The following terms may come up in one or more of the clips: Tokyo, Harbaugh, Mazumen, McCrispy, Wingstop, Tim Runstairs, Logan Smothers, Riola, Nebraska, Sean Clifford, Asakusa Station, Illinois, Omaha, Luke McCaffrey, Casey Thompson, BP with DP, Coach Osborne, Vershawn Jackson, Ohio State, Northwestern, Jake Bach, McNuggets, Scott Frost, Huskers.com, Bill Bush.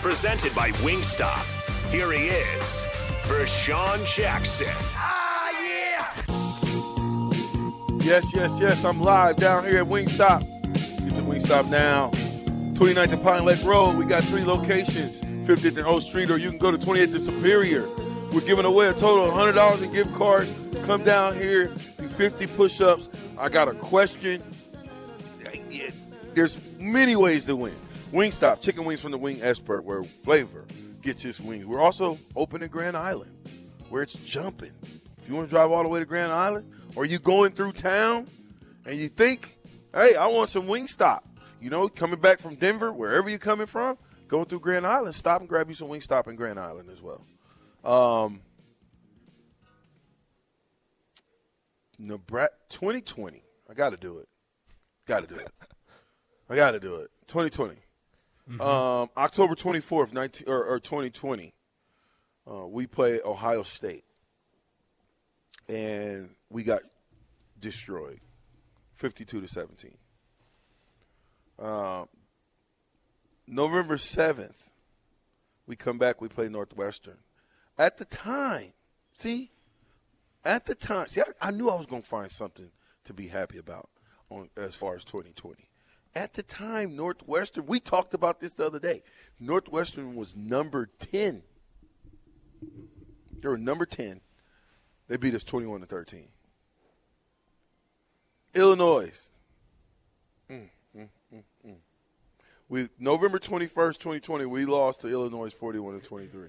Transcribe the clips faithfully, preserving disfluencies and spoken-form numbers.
Presented by Wingstop. Here he is, Vershawn Jackson. Ah, yeah! Yes, yes, yes, I'm live down here at Wingstop. Get to Wingstop now. twenty-ninth and Pine Lake Road, we got three locations. fiftieth and O Street, or you can go to twenty-eighth and Superior. We're giving away a total of one hundred dollars in gift cards. Come down here, do fifty push-ups. I got a question. There's many ways to win. Wingstop, chicken wings from the wing expert, where flavor gets its wings. We're also open in Grand Island, where it's jumping. If you want to drive all the way to Grand Island, or you going through town and you think, hey, I want some Wingstop. You know, coming back from Denver, wherever you're coming from, going through Grand Island, stop and grab you some Wingstop in Grand Island as well. Um, Nebraska twenty twenty. I got to do it. Got to do it. I got to do it. twenty twenty. Mm-hmm. Um, October twenty-fourth, nineteen, or, or twenty twenty, uh, we play Ohio State. And we got destroyed, fifty-two to seventeen. Uh, November seventh, we come back, we play Northwestern. At the time, see, at the time, see, I, I knew I was going to find something to be happy about on as far as twenty twenty. At the time, Northwestern, we talked about this the other day. Northwestern was number ten. They were number ten. They beat us twenty-one to thirteen. Illinois. Mm, mm, mm, mm. We November twenty-first, twenty twenty, we lost to Illinois forty-one to twenty-three.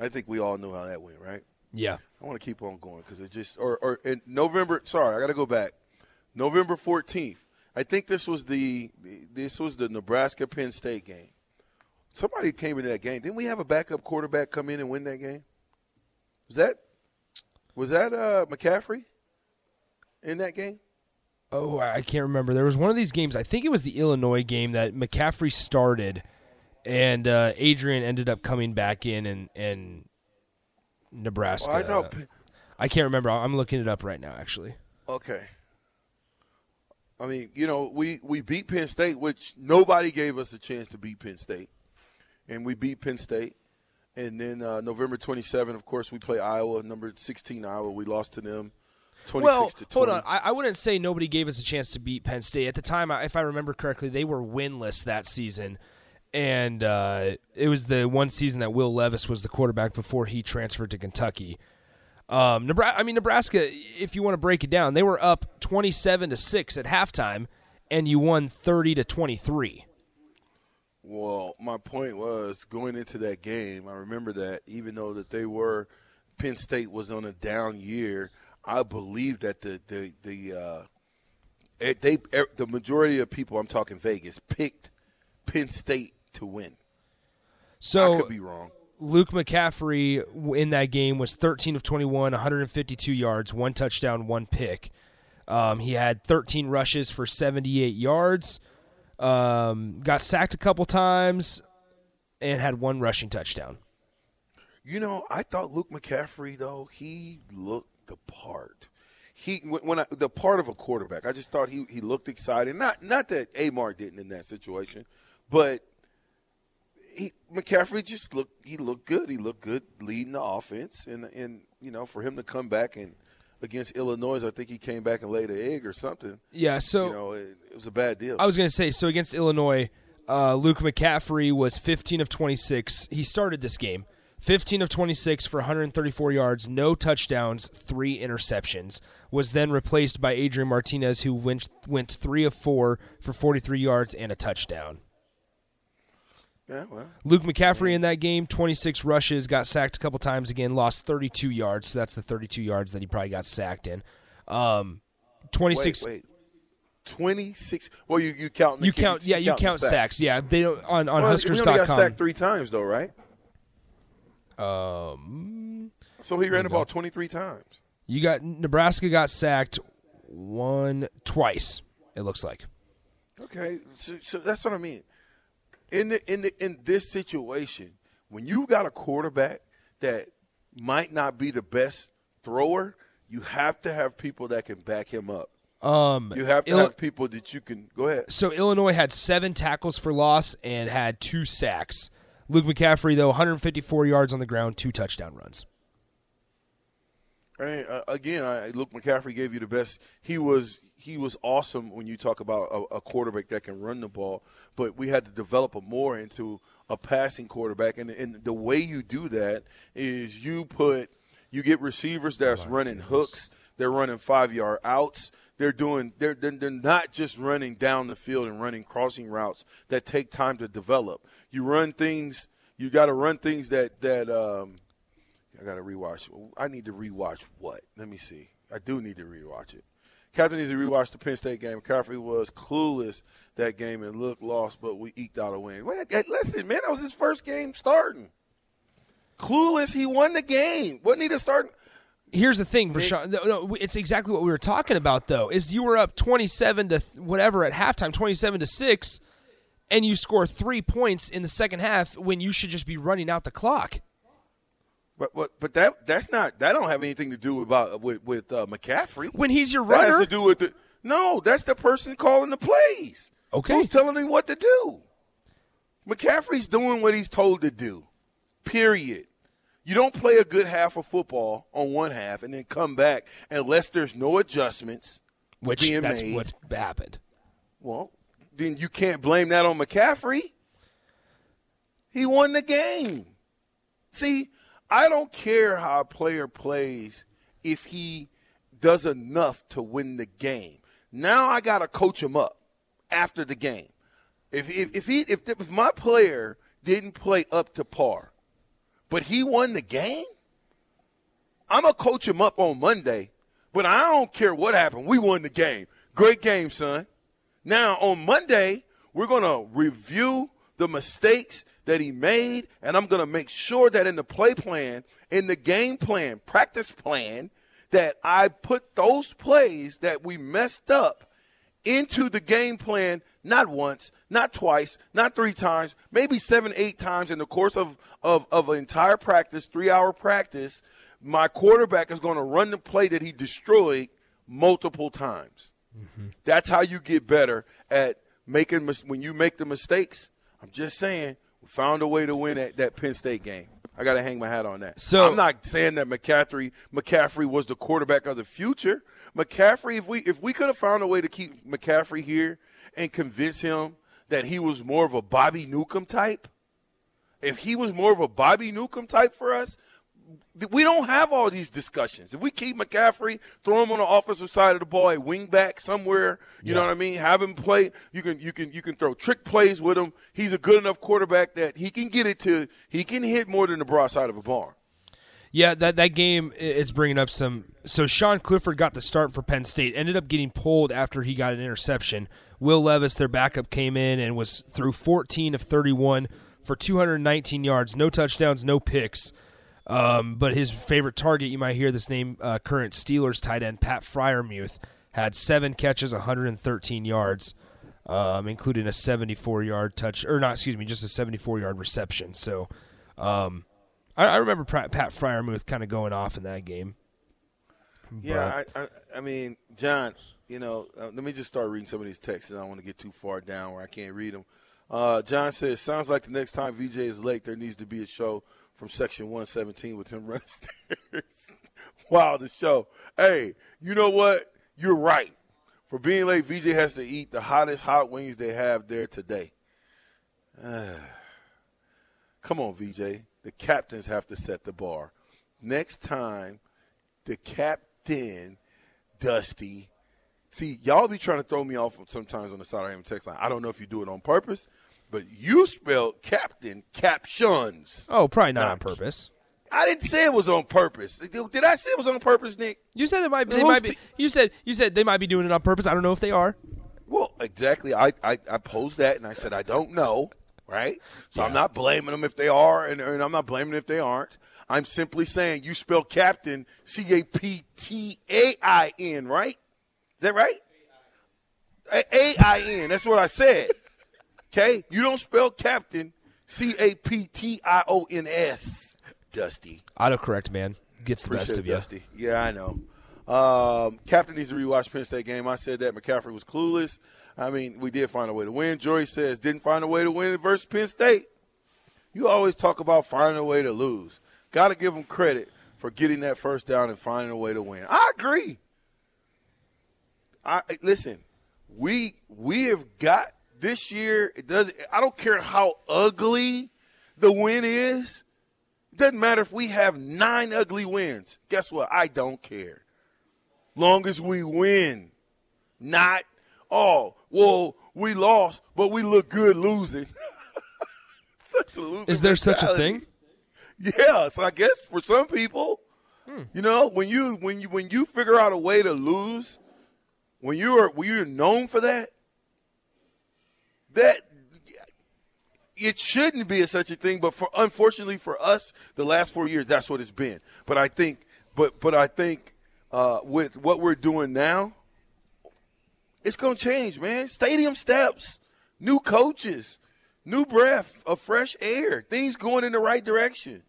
I think we all know how that went, right? Yeah. I want to keep on going because it just – or or in November – sorry, I got to go back. November fourteenth. I think this was the this was the Nebraska Penn State game. Somebody came into that game. Didn't we have a backup quarterback come in and win that game? Was that was that uh, McCaffrey in that game? Oh, I can't remember. There was one of these games. I think it was the Illinois game that McCaffrey started, and uh, Adrian ended up coming back in and and Nebraska. Well, I thought... I can't remember. I'm looking it up right now, actually. Okay. I mean, you know, we, we beat Penn State, which nobody gave us a chance to beat Penn State. And we beat Penn State. And then uh, November twenty-seventh, of course, we play Iowa, number sixteen Iowa. We lost to them twenty-six to twenty. Well, hold on. I, I wouldn't say nobody gave us a chance to beat Penn State. At the time, if I remember correctly, they were winless that season. And uh, it was the one season that Will Levis was the quarterback before he transferred to Kentucky. Um, Nebraska, I mean, Nebraska, if you want to break it down, they were up twenty-seven to six at halftime, and you won thirty to twenty-three. Well, my point was going into that game, I remember that even though that they were Penn State was on a down year, I believe that the the the uh, they the majority of people, I'm talking Vegas, picked Penn State to win. So I could be wrong. Luke McCaffrey in that game was thirteen of twenty-one, one hundred fifty-two yards, one touchdown, one pick. Um, he had thirteen rushes for seventy-eight yards, um, got sacked a couple times, and had one rushing touchdown. You know, I thought Luke McCaffrey, though, he looked the part. He when I, the part of a quarterback. I just thought he, he looked excited. Not not that Amar didn't in that situation, but He, McCaffrey just looked. He looked good. He looked good leading the offense, and and you know, for him to come back and against Illinois, I think he came back and laid an egg or something. Yeah, so you know, it, it was a bad deal. I was going to say so against Illinois, uh, Luke McCaffrey was fifteen of twenty-six. He started this game, fifteen of twenty-six for one hundred thirty-four yards, no touchdowns, three interceptions. Was then replaced by Adrian Martinez, who went went three of four for forty-three yards and a touchdown. Yeah, well, Luke McCaffrey in that game, twenty-six rushes, got sacked a couple times again, lost thirty-two yards, so that's the thirty-two yards that he probably got sacked in. Um, twenty-six. Wait, wait. twenty-six. Well, you you count. You count. Yeah, you count sacks. sacks. Yeah, they on on well, Huskers dot com. He only got sacked three times though, right? Um, so he ran the ball twenty-three times. You got Nebraska got sacked one twice. It looks like. Okay, so, so that's what I mean. In the, in the, in this situation, when you got a quarterback that might not be the best thrower, you have to have people that can back him up. Um, you have to Il- have people that you can – go ahead. So, Illinois had seven tackles for loss and had two sacks. Luke McCaffrey, though, one hundred fifty-four yards on the ground, two touchdown runs. And, uh, again, I, Luke McCaffrey gave you the best. He was he was awesome when you talk about a, a quarterback that can run the ball, but we had to develop him more into a passing quarterback. And, and the way you do that is you put – you get receivers that's running hooks. They're running five-yard outs. They're doing. They're they're not just running down the field and running crossing routes that take time to develop. You run things. You got to run things that that. Um, I got to rewatch. I need to rewatch what? Let me see. I do need to rewatch it. Captain needs to rewatch the Penn State game. McCaffrey was clueless that game and looked lost, but we eked out a win. Wait, listen, man, that was his first game starting. Clueless, he won the game. Wasn't he the starting? Here's the thing, Vershawn. No, it's exactly what we were talking about, though, is you were up twenty-seven to whatever at halftime, twenty-seven to six, and you score three points in the second half when you should just be running out the clock. But but, but that that's not that don't have anything to do about with with uh, McCaffrey when he's your runner. That has to do with the no. That's the person calling the plays. Okay, who's telling him what to do? McCaffrey's doing what he's told to do. Period. You don't play a good half of football on one half and then come back unless there's no adjustments Which, being that's made. What's happened. Well, then you can't blame that on McCaffrey. He won the game. See, I don't care how a player plays if he does enough to win the game. Now I got to coach him up after the game. If if if he if, if my player didn't play up to par, but he won the game? I'm going to coach him up on Monday, but I don't care what happened. We won the game. Great game, son. Now, on Monday, we're going to review the mistakes that he made, and I'm going to make sure that in the play plan, in the game plan, practice plan, that I put those plays that we messed up into the game plan. Not once, not twice, not three times, maybe seven, eight times in the course of, of, of an entire practice, three-hour practice, my quarterback is going to run the play that he destroyed multiple times. Mm-hmm. That's how you get better at making mis- – when you make the mistakes. I'm just saying, we found a way to win at that Penn State game. I got to hang my hat on that. So I'm not saying that McCaffrey McCaffrey was the quarterback of the future. McCaffrey, if we if we could have found a way to keep McCaffrey here and convince him that he was more of a Bobby Newcomb type, if he was more of a Bobby Newcomb type for us, we don't have all these discussions. If we keep McCaffrey, throw him on the offensive side of the ball, a wing back somewhere, you yeah. know what I mean? Have him play. You can you can you can throw trick plays with him. He's a good enough quarterback that he can get it to. He can hit more than the broadside of a barn. Yeah, that that game is bringing up some. So Sean Clifford got the start for Penn State. Ended up getting pulled after he got an interception. Will Levis, their backup, came in and was through fourteen of thirty-one for two hundred nineteen yards, no touchdowns, no picks. Um, but his favorite target, you might hear this name, uh, current Steelers tight end Pat Freiermuth, had seven catches, one hundred thirteen yards, um, including a seventy-four-yard touch, or not, excuse me, just a seventy-four-yard reception. So um, I, I remember Pat Freiermuth kind of going off in that game. But yeah, I, I, I mean, John, you know, uh, let me just start reading some of these texts, and I don't want to get too far down where I can't read them. Uh, John says, sounds like the next time V J is late, there needs to be a show from Section one seventeen with Tim Runstairs. Wow, the show. Hey, you know what? You're right. For being late, V J has to eat the hottest hot wings they have there today. Uh, come on, V J. The captains have to set the bar. Next time, the captain, Dusty. See, y'all be trying to throw me off sometimes on the side of the text line. I don't know if you do it on purpose. But you spelled captain captions. Oh, probably not, not on purpose. I didn't say it was on purpose. Did I say it was on purpose, Nick? You said it might be. They might be. You said you said they might be doing it on purpose. I don't know if they are. Well, exactly. I, I, I posed that, and I said I don't know. right? So yeah. I'm not blaming them if they are, and, and I'm not blaming them if they aren't. I'm simply saying you spell captain C A P T A I N, right? Is that right? A I N, that's what I said. Okay? You don't spell captain C A P T I O N S, Dusty. Autocorrect, man. Gets the Appreciate best of you. Dusty. Yeah, I know. Um, captain needs to rewatch Penn State game. I said that McCaffrey was clueless. I mean, we did find a way to win. Jory says, didn't find a way to win versus Penn State. You always talk about finding a way to lose. Got to give them credit for getting that first down and finding a way to win. I agree. I listen, we we have got this year, it doesn't I don't care how ugly the win is. It doesn't matter if we have nine ugly wins. Guess what? I don't care. Long as we win, not oh, well, we lost, but we look good losing. Such a loser. Is there mentality. Such a thing? Yeah, so I guess for some people, hmm. you know, when you when you when you figure out a way to lose, when you are when you're known for that, that it shouldn't be a, such a thing. But for unfortunately for us, the last four years, that's what it's been. But I think, but but I think uh, with what we're doing now, it's gonna change, man. Stadium steps, new coaches. New breath of fresh air. Things going in the right direction.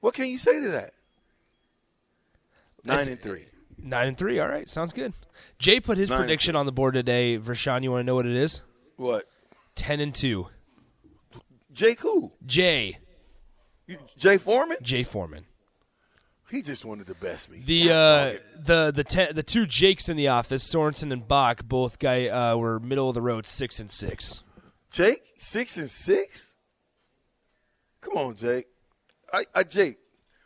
What can you say to that? Nine That's, and three. Nine and three. All right. Sounds good. Jay put his Nine prediction on the board today. Vershawn, you want to know what it is? What? Ten and two. Jay who? Jay. You, Jay Foreman? Jay Foreman. He just wanted to best me. The uh, the the ten, the two Jakes in the office, Sorensen and Bach, both guy uh, were middle of the road, six and six. Jake, six and six? Come on, Jake. I, I Jake,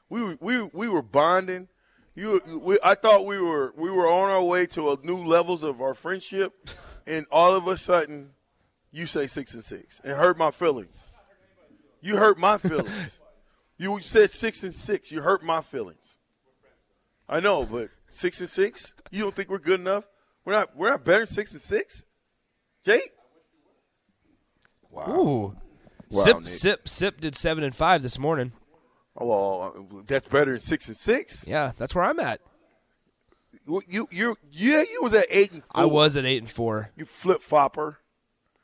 we were, we we were bonding. You, we, I thought we were we were on our way to a new levels of our friendship, and all of a sudden, you say six and six and hurt my feelings. You hurt my feelings. You said six and six. You hurt my feelings. I know, but six and six? You don't think we're good enough? We're not. We're not better than six and six, Jake. Wow. Ooh. Wow, Sip, Nick. Sip, Sip did seven and five this morning. Oh, well, that's better than six and six. Yeah, that's where I'm at. You, you, yeah, you was at eight and four. I was at eight and four. You flip flopper.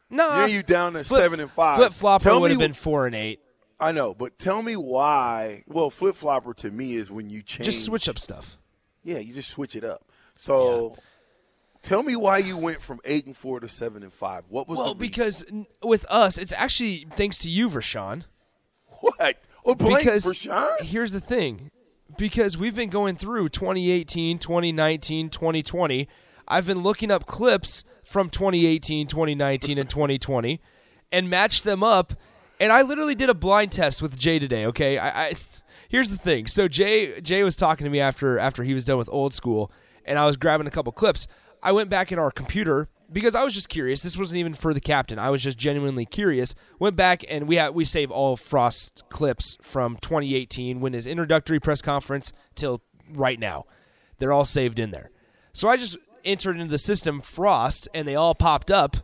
No, nah, yeah, you down to flip, seven and five. Flip flopper would have been four and eight. I know, but tell me why. Well, flip flopper to me is when you change. Just switch up stuff. Yeah, you just switch it up. So. Yeah. Tell me why you went from eight and four to seven and five. What was well, the well because with us, it's actually thanks to you, Vershawn. What? Oh, blame Vershawn? Here's the thing, because we've been going through twenty eighteen, twenty nineteen, twenty twenty. I've been looking up clips from twenty eighteen, twenty nineteen, and twenty twenty, and matched them up. And I literally did a blind test with Jay today. Okay, I, I here's the thing. So Jay Jay was talking to me after after he was done with Old School, and I was grabbing a couple clips. I went back in our computer because I was just curious. This wasn't even for the captain. I was just genuinely curious. Went back, and we have, we save all Frost clips from twenty eighteen, when his introductory press conference, till right now. They're all saved in there. So I just entered into the system Frost, and they all popped up.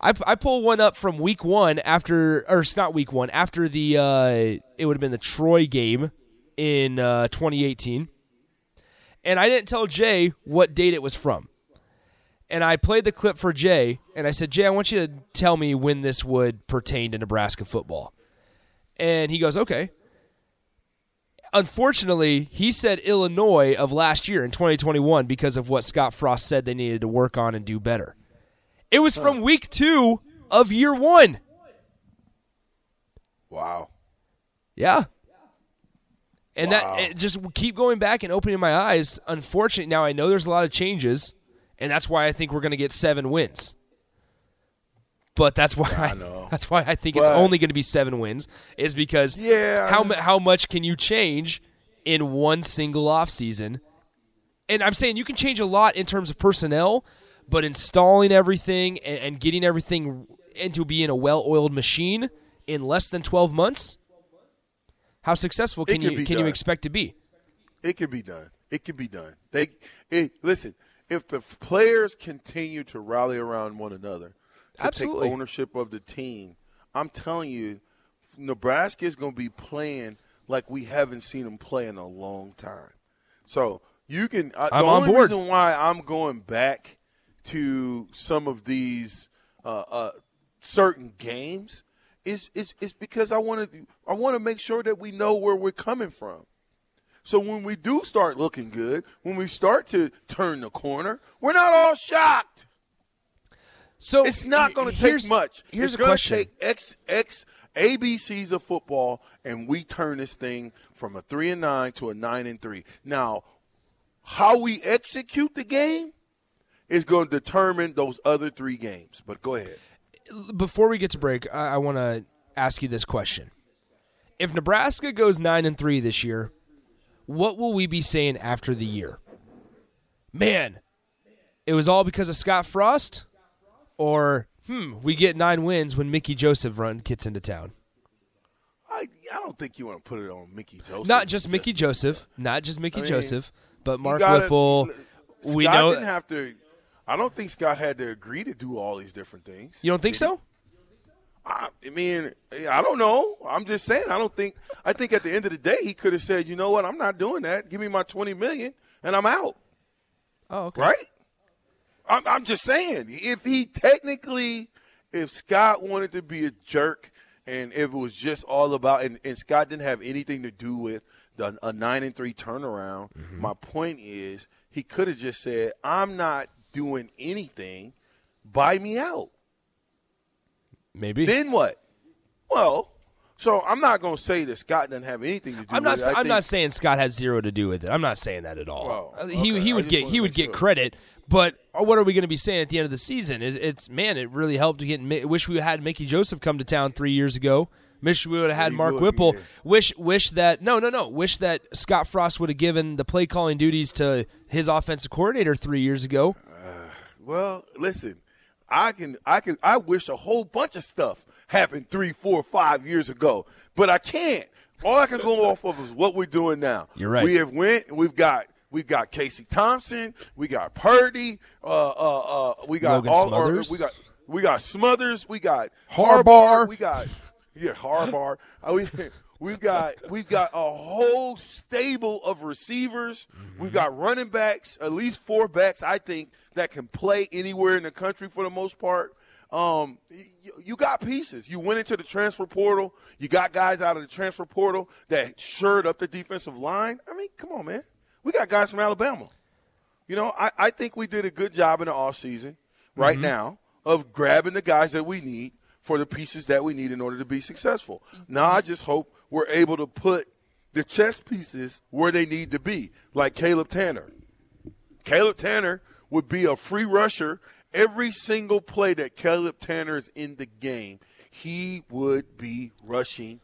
I, I pulled one up from week one after – or it's not week one. After the uh, – it would have been the Troy game in uh, twenty eighteen. And I didn't tell Jay what date it was from. And I played the clip for Jay, and I said, Jay, I want you to tell me when this would pertain to Nebraska football. And he goes, okay. Unfortunately, he said Illinois of last year in twenty twenty-one because of what Scott Frost said they needed to work on and do better. It was from week two of year one. Wow. Yeah. And wow. that it just keep going back and opening my eyes. Unfortunately, now I know there's a lot of changes. And that's why I think we're going to get seven wins. But that's why I, I that's why I think but, it's only going to be seven wins, is because yeah. how how much can you change in one single offseason? And I'm saying you can change a lot in terms of personnel, but installing everything and, and getting everything into being a well-oiled machine in less than twelve months, how successful can you can done. you expect to be? It could be done. It could be done. They it, listen. If the players continue to rally around one another, to Absolutely. Take ownership of the team, I'm telling you, Nebraska is going to be playing like we haven't seen them play in a long time. So you can uh, – the only reason why I'm going back to some of these uh, uh, certain games is, is, is because I want to I want to make sure that we know where we're coming from. So when we do start looking good, when we start to turn the corner, we're not all shocked. So it's not going to take much. Here's a question. It's going to take X X A B Cs of football, and we turn this thing from a three and nine to a nine and three. Now, how we execute the game is going to determine those other three games. But go ahead. Before we get to break, I, I want to ask you this question: if Nebraska goes nine and three this year, what will we be saying after the year? Man, it was all because of Scott Frost. Or, hmm, we get nine wins when Mickey Joseph run gets into town. I I don't think you want to put it on Mickey Joseph. Not just Mickey Joseph. Not just Mickey I mean, Joseph, but Mark gotta, Whipple. Scott we know, didn't have to – I don't think Scott had to agree to do all these different things. You don't think so? I, I mean, I don't know. I'm just saying I don't think – I think at the end of the day he could have said, you know what, I'm not doing that. Give me my twenty million dollars and I'm out. Oh, okay. Right? I'm just saying, if he technically, if Scott wanted to be a jerk and if it was just all about, and, and Scott didn't have anything to do with the, a nine and three turnaround, mm-hmm. my point is he could have just said, I'm not doing anything. Buy me out. Maybe. Then what? Well, so I'm not going to say that Scott doesn't have anything to do I'm not, with it. I I'm think, not saying Scott had zero to do with it. I'm not saying that at all. Well, okay. He he would get he would get sure. credit. But what are we going to be saying at the end of the season? Is it's man, it really helped to get. Wish we had Mickey Joseph come to town three years ago. Wish we would have had Mark Whipple. Wish, wish that no, no, no. Wish that Scott Frost would have given the play calling duties to his offensive coordinator three years ago. Uh, well, listen, I can, I can, I wish a whole bunch of stuff happened three, four, five years ago, but I can't. All I can go off of is what we're doing now. You're right. We have went. We've got. We've got Casey Thompson. We got Purdy. Uh, uh, uh, we got Logan all Smothers. Our, we got we got Smothers. We got Harbaugh. Harbaugh. We got yeah Harbaugh. we we've got we've got a whole stable of receivers. Mm-hmm. We've got running backs, at least four backs, I think, that can play anywhere in the country for the most part. Um, you, you got pieces. You went into the transfer portal. You got guys out of the transfer portal that shored up the defensive line. I mean, come on, man. We got guys from Alabama. You know, I, I think we did a good job in the offseason right mm-hmm. now of grabbing the guys that we need for the pieces that we need in order to be successful. Now I just hope we're able to put the chess pieces where they need to be, like Caleb Tanner. Caleb Tanner would be a free rusher. Every single play that Caleb Tanner is in the game, he would be rushing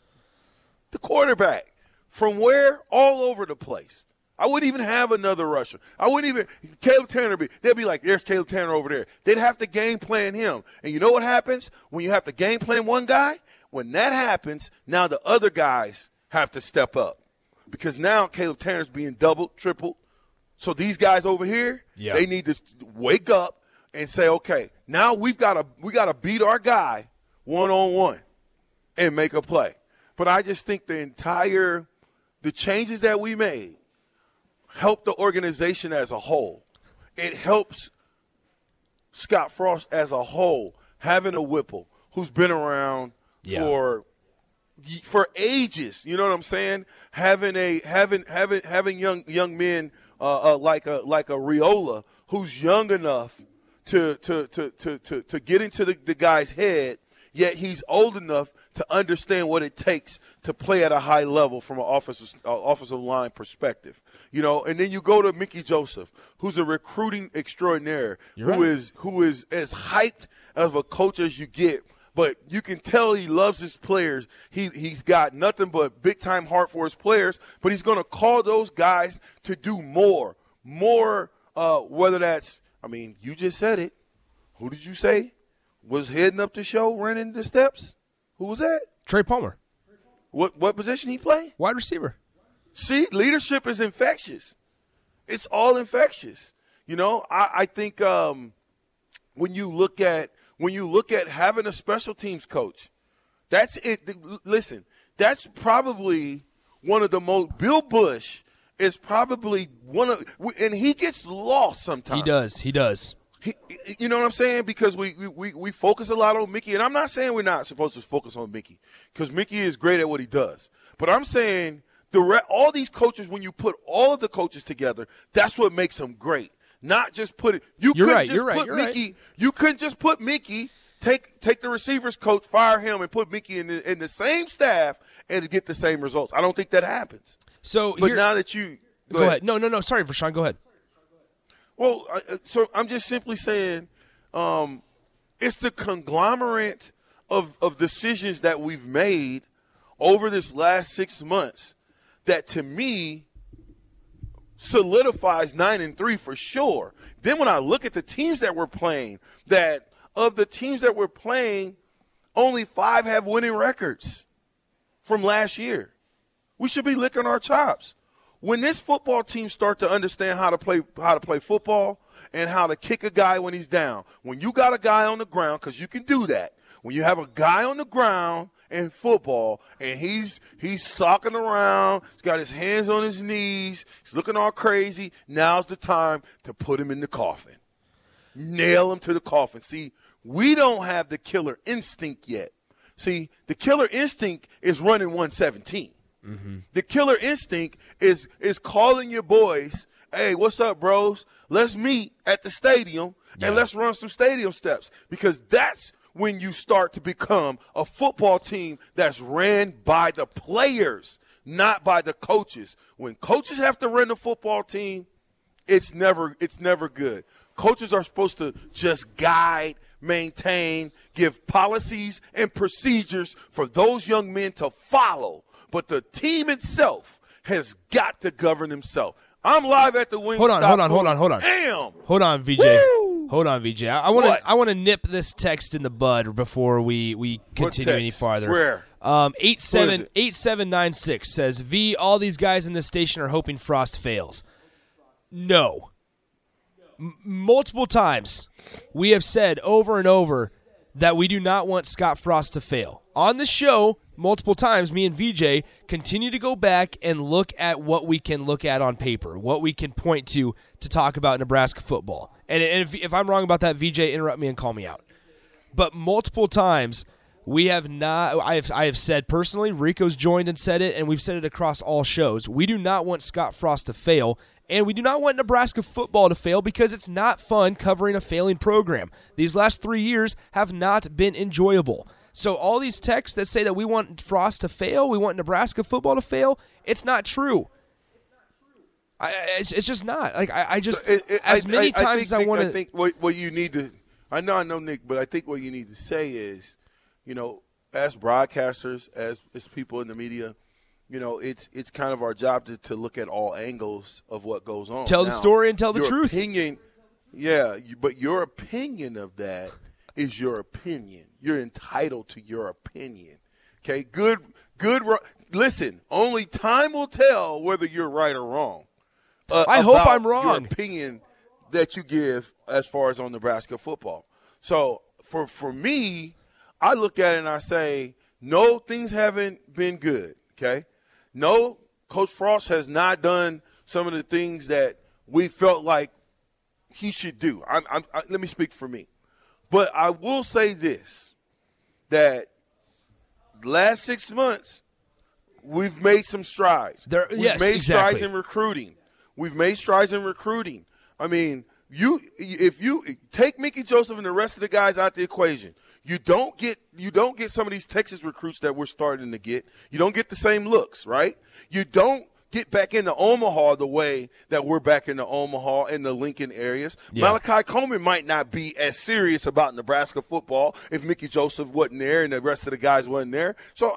the quarterback from where? All over the place. I wouldn't even have another rusher. I wouldn't even – Caleb Tanner be – they'd be like, there's Caleb Tanner over there. They'd have to game plan him. And you know what happens when you have to game plan one guy? When that happens, now the other guys have to step up because now Caleb Tanner's being doubled, tripled. So these guys over here, yeah. they need to wake up and say, okay, now we've got to we got to beat our guy one-on-one and make a play. But I just think the entire – the changes that we made – help the organization as a whole. It helps Scott Frost as a whole, having a Whipple who's been around yeah. for for ages. You know what I'm saying? Having a having having having young young men uh, uh, like a like a Riola who's young enough to to to to to, to get into the, the guy's head. Yet he's old enough to understand what it takes to play at a high level from an offensive, uh, offensive line perspective. You know, and then you go to Mickey Joseph, who's a recruiting extraordinaire, You're who right. is who is as hyped of a coach as you get. But you can tell he loves his players. He, he's got nothing but big-time heart for his players, but he's going to call those guys to do more, more uh, whether that's – I mean, you just said it. Who did you say? Was heading up the show, running the steps. Who was that? Trey Palmer. What what position he play? Wide receiver. See, leadership is infectious. It's all infectious. You know, I, I think um, when you look at when you look at having a special teams coach, That's it. Listen, that's probably one of the most – Bill Bush is probably one of – and he gets lost sometimes. He does. He does. He, you know what I'm saying? Because we, we, we focus a lot on Mickey. And I'm not saying we're not supposed to focus on Mickey because Mickey is great at what he does. But I'm saying the re- all these coaches, when you put all of the coaches together, that's what makes them great. Not just put it – you couldn't right, just put right, Mickey right. – you couldn't just put Mickey – Take take the receivers coach, fire him, and put Mickey in the, in the same staff and get the same results. I don't think that happens. So, but here, now that you go, go ahead. ahead, no, no, no. Sorry, Vershawn, go ahead. Well, I, so I'm just simply saying, um, it's the conglomerate of of decisions that we've made over this last six months that, to me, solidifies nine and three for sure. Then when I look at the teams that we're playing, that of the teams that we're playing, only five have winning records from last year. We should be licking our chops. When this football team start to understand how to play how to play football and how to kick a guy when he's down, when you got a guy on the ground, because you can do that, when you have a guy on the ground in football and he's he's socking around, he's got his hands on his knees, he's looking all crazy, now's the time to put him in the coffin. Nail him to the coffin. See, we don't have the killer instinct yet. See, the killer instinct is running one seventeen. Mm-hmm. The killer instinct is is calling your boys, hey, what's up, bros? Let's meet at the stadium, yeah, and let's run some stadium steps, because that's when you start to become a football team that's ran by the players, not by the coaches. When coaches have to run the football team, it's never it's never good. Coaches are supposed to just guide, maintain, give policies and procedures for those young men to follow. But the team itself has got to govern himself. I'm live at the Wingstop. Hold on, hold on, hold on, hold on. Damn. Hold on, V J. Woo. Hold on, V J. I want to I want to nip this text in the bud before we, we continue any farther. Where? Um, eight seven nine six says, V, all these guys in this station are hoping Frost fails. No. Multiple times we have said over and over that we do not want Scott Frost to fail. On the show, multiple times, me and V J continue to go back and look at what we can look at on paper, what we can point to to talk about Nebraska football. And if, if I'm wrong about that, V J, interrupt me and call me out. But multiple times we have not – I have, I have said personally, Rico's joined and said it, and we've said it across all shows. We do not want Scott Frost to fail. And we do not want Nebraska football to fail because it's not fun covering a failing program. These last three years have not been enjoyable. So all these texts that say that we want Frost to fail, we want Nebraska football to fail, it's not true. I, it's, it's just not. Like I, I just so it, it, as I, many I, times I, I want to. I think what, what you need to. I know I know Nick, but I think what you need to say is, you know, as broadcasters, as as people in the media, you know, it's it's kind of our job to, to look at all angles of what goes on. Tell now, the story and tell the your truth. Opinion, yeah, you, but your opinion of that is your opinion. You're entitled to your opinion. Okay, good, good. Listen, only time will tell whether you're right or wrong. Uh, I hope I'm wrong. Your opinion that you give as far as on Nebraska football. So for for me, I look at it and I say, no, things haven't been good. Okay. No, Coach Frost has not done some of the things that we felt like he should do. I'm, I'm, I, let me speak for me. But I will say this, that last six months we've made some strides. There, we've yes, made exactly. strides in recruiting. We've made strides in recruiting. I mean, you if you take Mickey Joseph and the rest of the guys out the equation, You don't get you don't get some of these Texas recruits that we're starting to get. You don't get the same looks, right? You don't get back into Omaha the way that we're back into Omaha and the Lincoln areas. Yeah. Malachi Coleman might not be as serious about Nebraska football if Mickey Joseph wasn't there and the rest of the guys wasn't there. So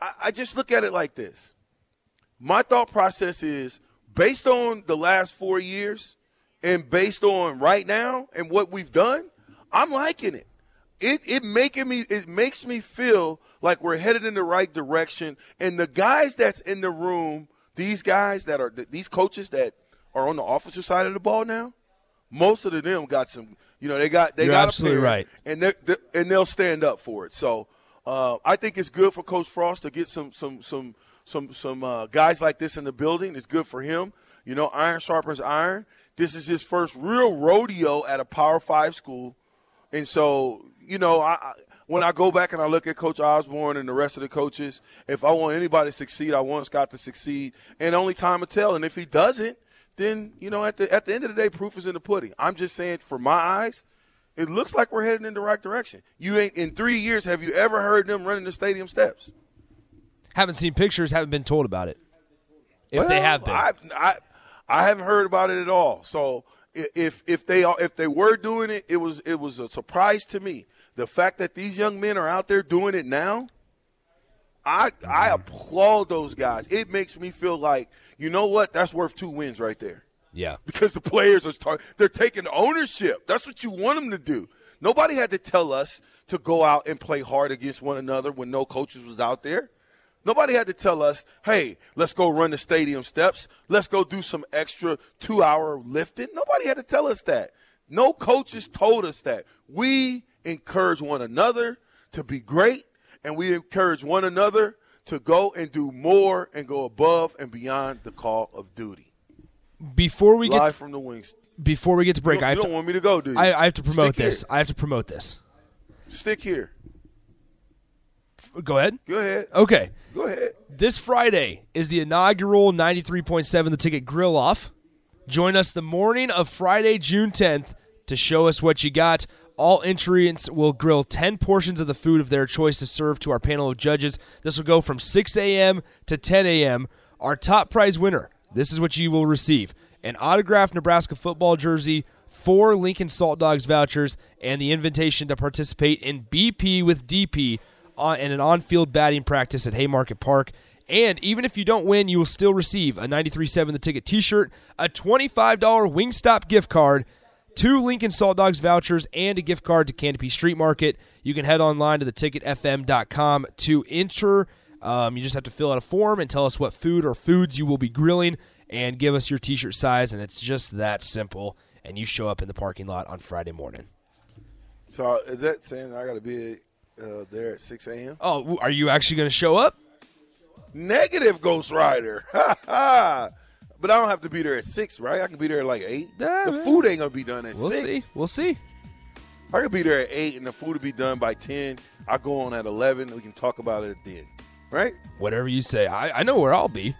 I, I just look at it like this. My thought process is based on the last four years and based on right now and what we've done, I'm liking it. It it making me it makes me feel like we're headed in the right direction, and the guys that's in the room, these guys that are these coaches that are on the offensive side of the ball now, most of them got some, you know, they got they You're got absolutely a pair, right, and they and they'll stand up for it. So Uh, I think it's good for Coach Frost to get some some some some some uh, guys like this in the building. It's good for him. You know, iron sharpens iron. This is his first real rodeo at a Power Five school, and so you know, I, I, when I go back and I look at Coach Osborne and the rest of the coaches, if I want anybody to succeed, I want Scott to succeed. And only time will tell. And if he doesn't, then you know, at the at the end of the day, proof is in the pudding. I'm just saying, for my eyes, it looks like we're heading in the right direction. You ain't in three years. Have you ever heard them running the stadium steps? Haven't seen pictures. Haven't been told about it. If well, they have been, I've, I I haven't heard about it at all. So if if they are, if they were doing it, it was it was a surprise to me. The fact that these young men are out there doing it now, I I applaud those guys. It makes me feel like, you know what, that's worth two wins right there. Yeah, because the players are start, they're taking ownership. That's what you want them to do. Nobody had to tell us to go out and play hard against one another when no coaches was out there. Nobody had to tell us, hey, let's go run the stadium steps. Let's go do some extra two-hour lifting. Nobody had to tell us that. No coaches told us that. We encourage one another to be great, and we encourage one another to go and do more and go above and beyond the call of duty. Before we Live get to, from the wings. Before we get to break, you don't, I have you don't to, want me to go, do you? I, I have to promote Stick this. Here. I have to promote this. Stick here. Go ahead. Go ahead. Okay. Go ahead. This Friday is the inaugural ninety-three point seven The Ticket Grill Off. Join us the morning of Friday, June tenth, to show us what you got. All entrants will grill ten portions of the food of their choice to serve to our panel of judges. This will go from six a.m. to ten a.m. Our top prize winner. This is what you will receive: an autographed Nebraska football jersey, four Lincoln Salt Dogs vouchers, and the invitation to participate in B P with D P on, in an on-field batting practice at Haymarket Park. And even if you don't win, you will still receive a ninety-three point seven The Ticket t-shirt, a twenty-five dollars Wingstop gift card, two Lincoln Salt Dogs vouchers, and a gift card to Canopy Street Market. You can head online to the ticket f m dot com to enter. Um, you just have to fill out a form and tell us what food or foods you will be grilling and give us your T-shirt size, and it's just that simple, and you show up in the parking lot on Friday morning. So is that saying I got to be uh, there at six a.m.? Oh, are you actually going to show up? Negative, Ghost Rider. But I don't have to be there at six, right? I can be there at like eight. Nah, the man. Food ain't going to be done at we'll six. We'll see. We'll see. I could be there at eight, and the food will be done by ten. I go on at eleven, and we can talk about it then. Right? Whatever you say. I, I know where I'll be.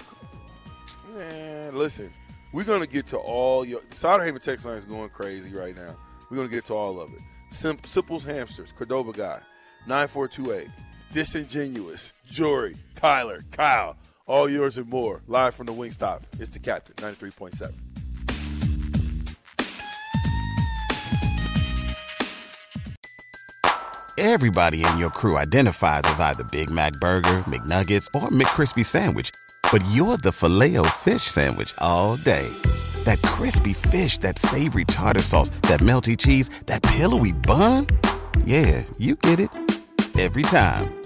Man, listen, we're going to get to all your – Solderhaven text line is going crazy right now. We're going to get to all of it. Sim, Simple's Hamsters, Cordoba Guy, nine four two eight, Disingenuous, Jory, Tyler, Kyle, all yours and more. Live from the Wingstop. It's the Captain, ninety-three point seven. Everybody in your crew identifies as either Big Mac Burger, McNuggets, or McCrispy Sandwich. But you're the Filet-O-Fish Sandwich all day. That crispy fish, that savory tartar sauce, that melty cheese, that pillowy bun. Yeah, you get it. Every time.